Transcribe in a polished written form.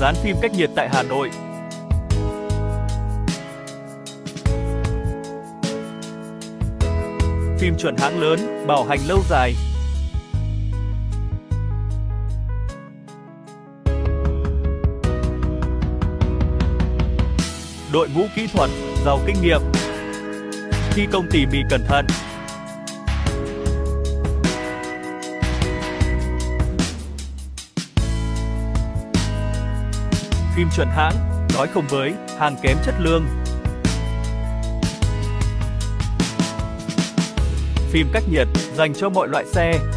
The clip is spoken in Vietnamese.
Dán phim cách nhiệt tại Hà Nội. Phim chuẩn hãng lớn, bảo hành lâu dài. Đội ngũ kỹ thuật giàu kinh nghiệm, thi công tỉ mỉ cẩn thận. Phim chuẩn hãng, nói không với hàng kém chất lượng. Phim cách nhiệt dành cho mọi loại xe.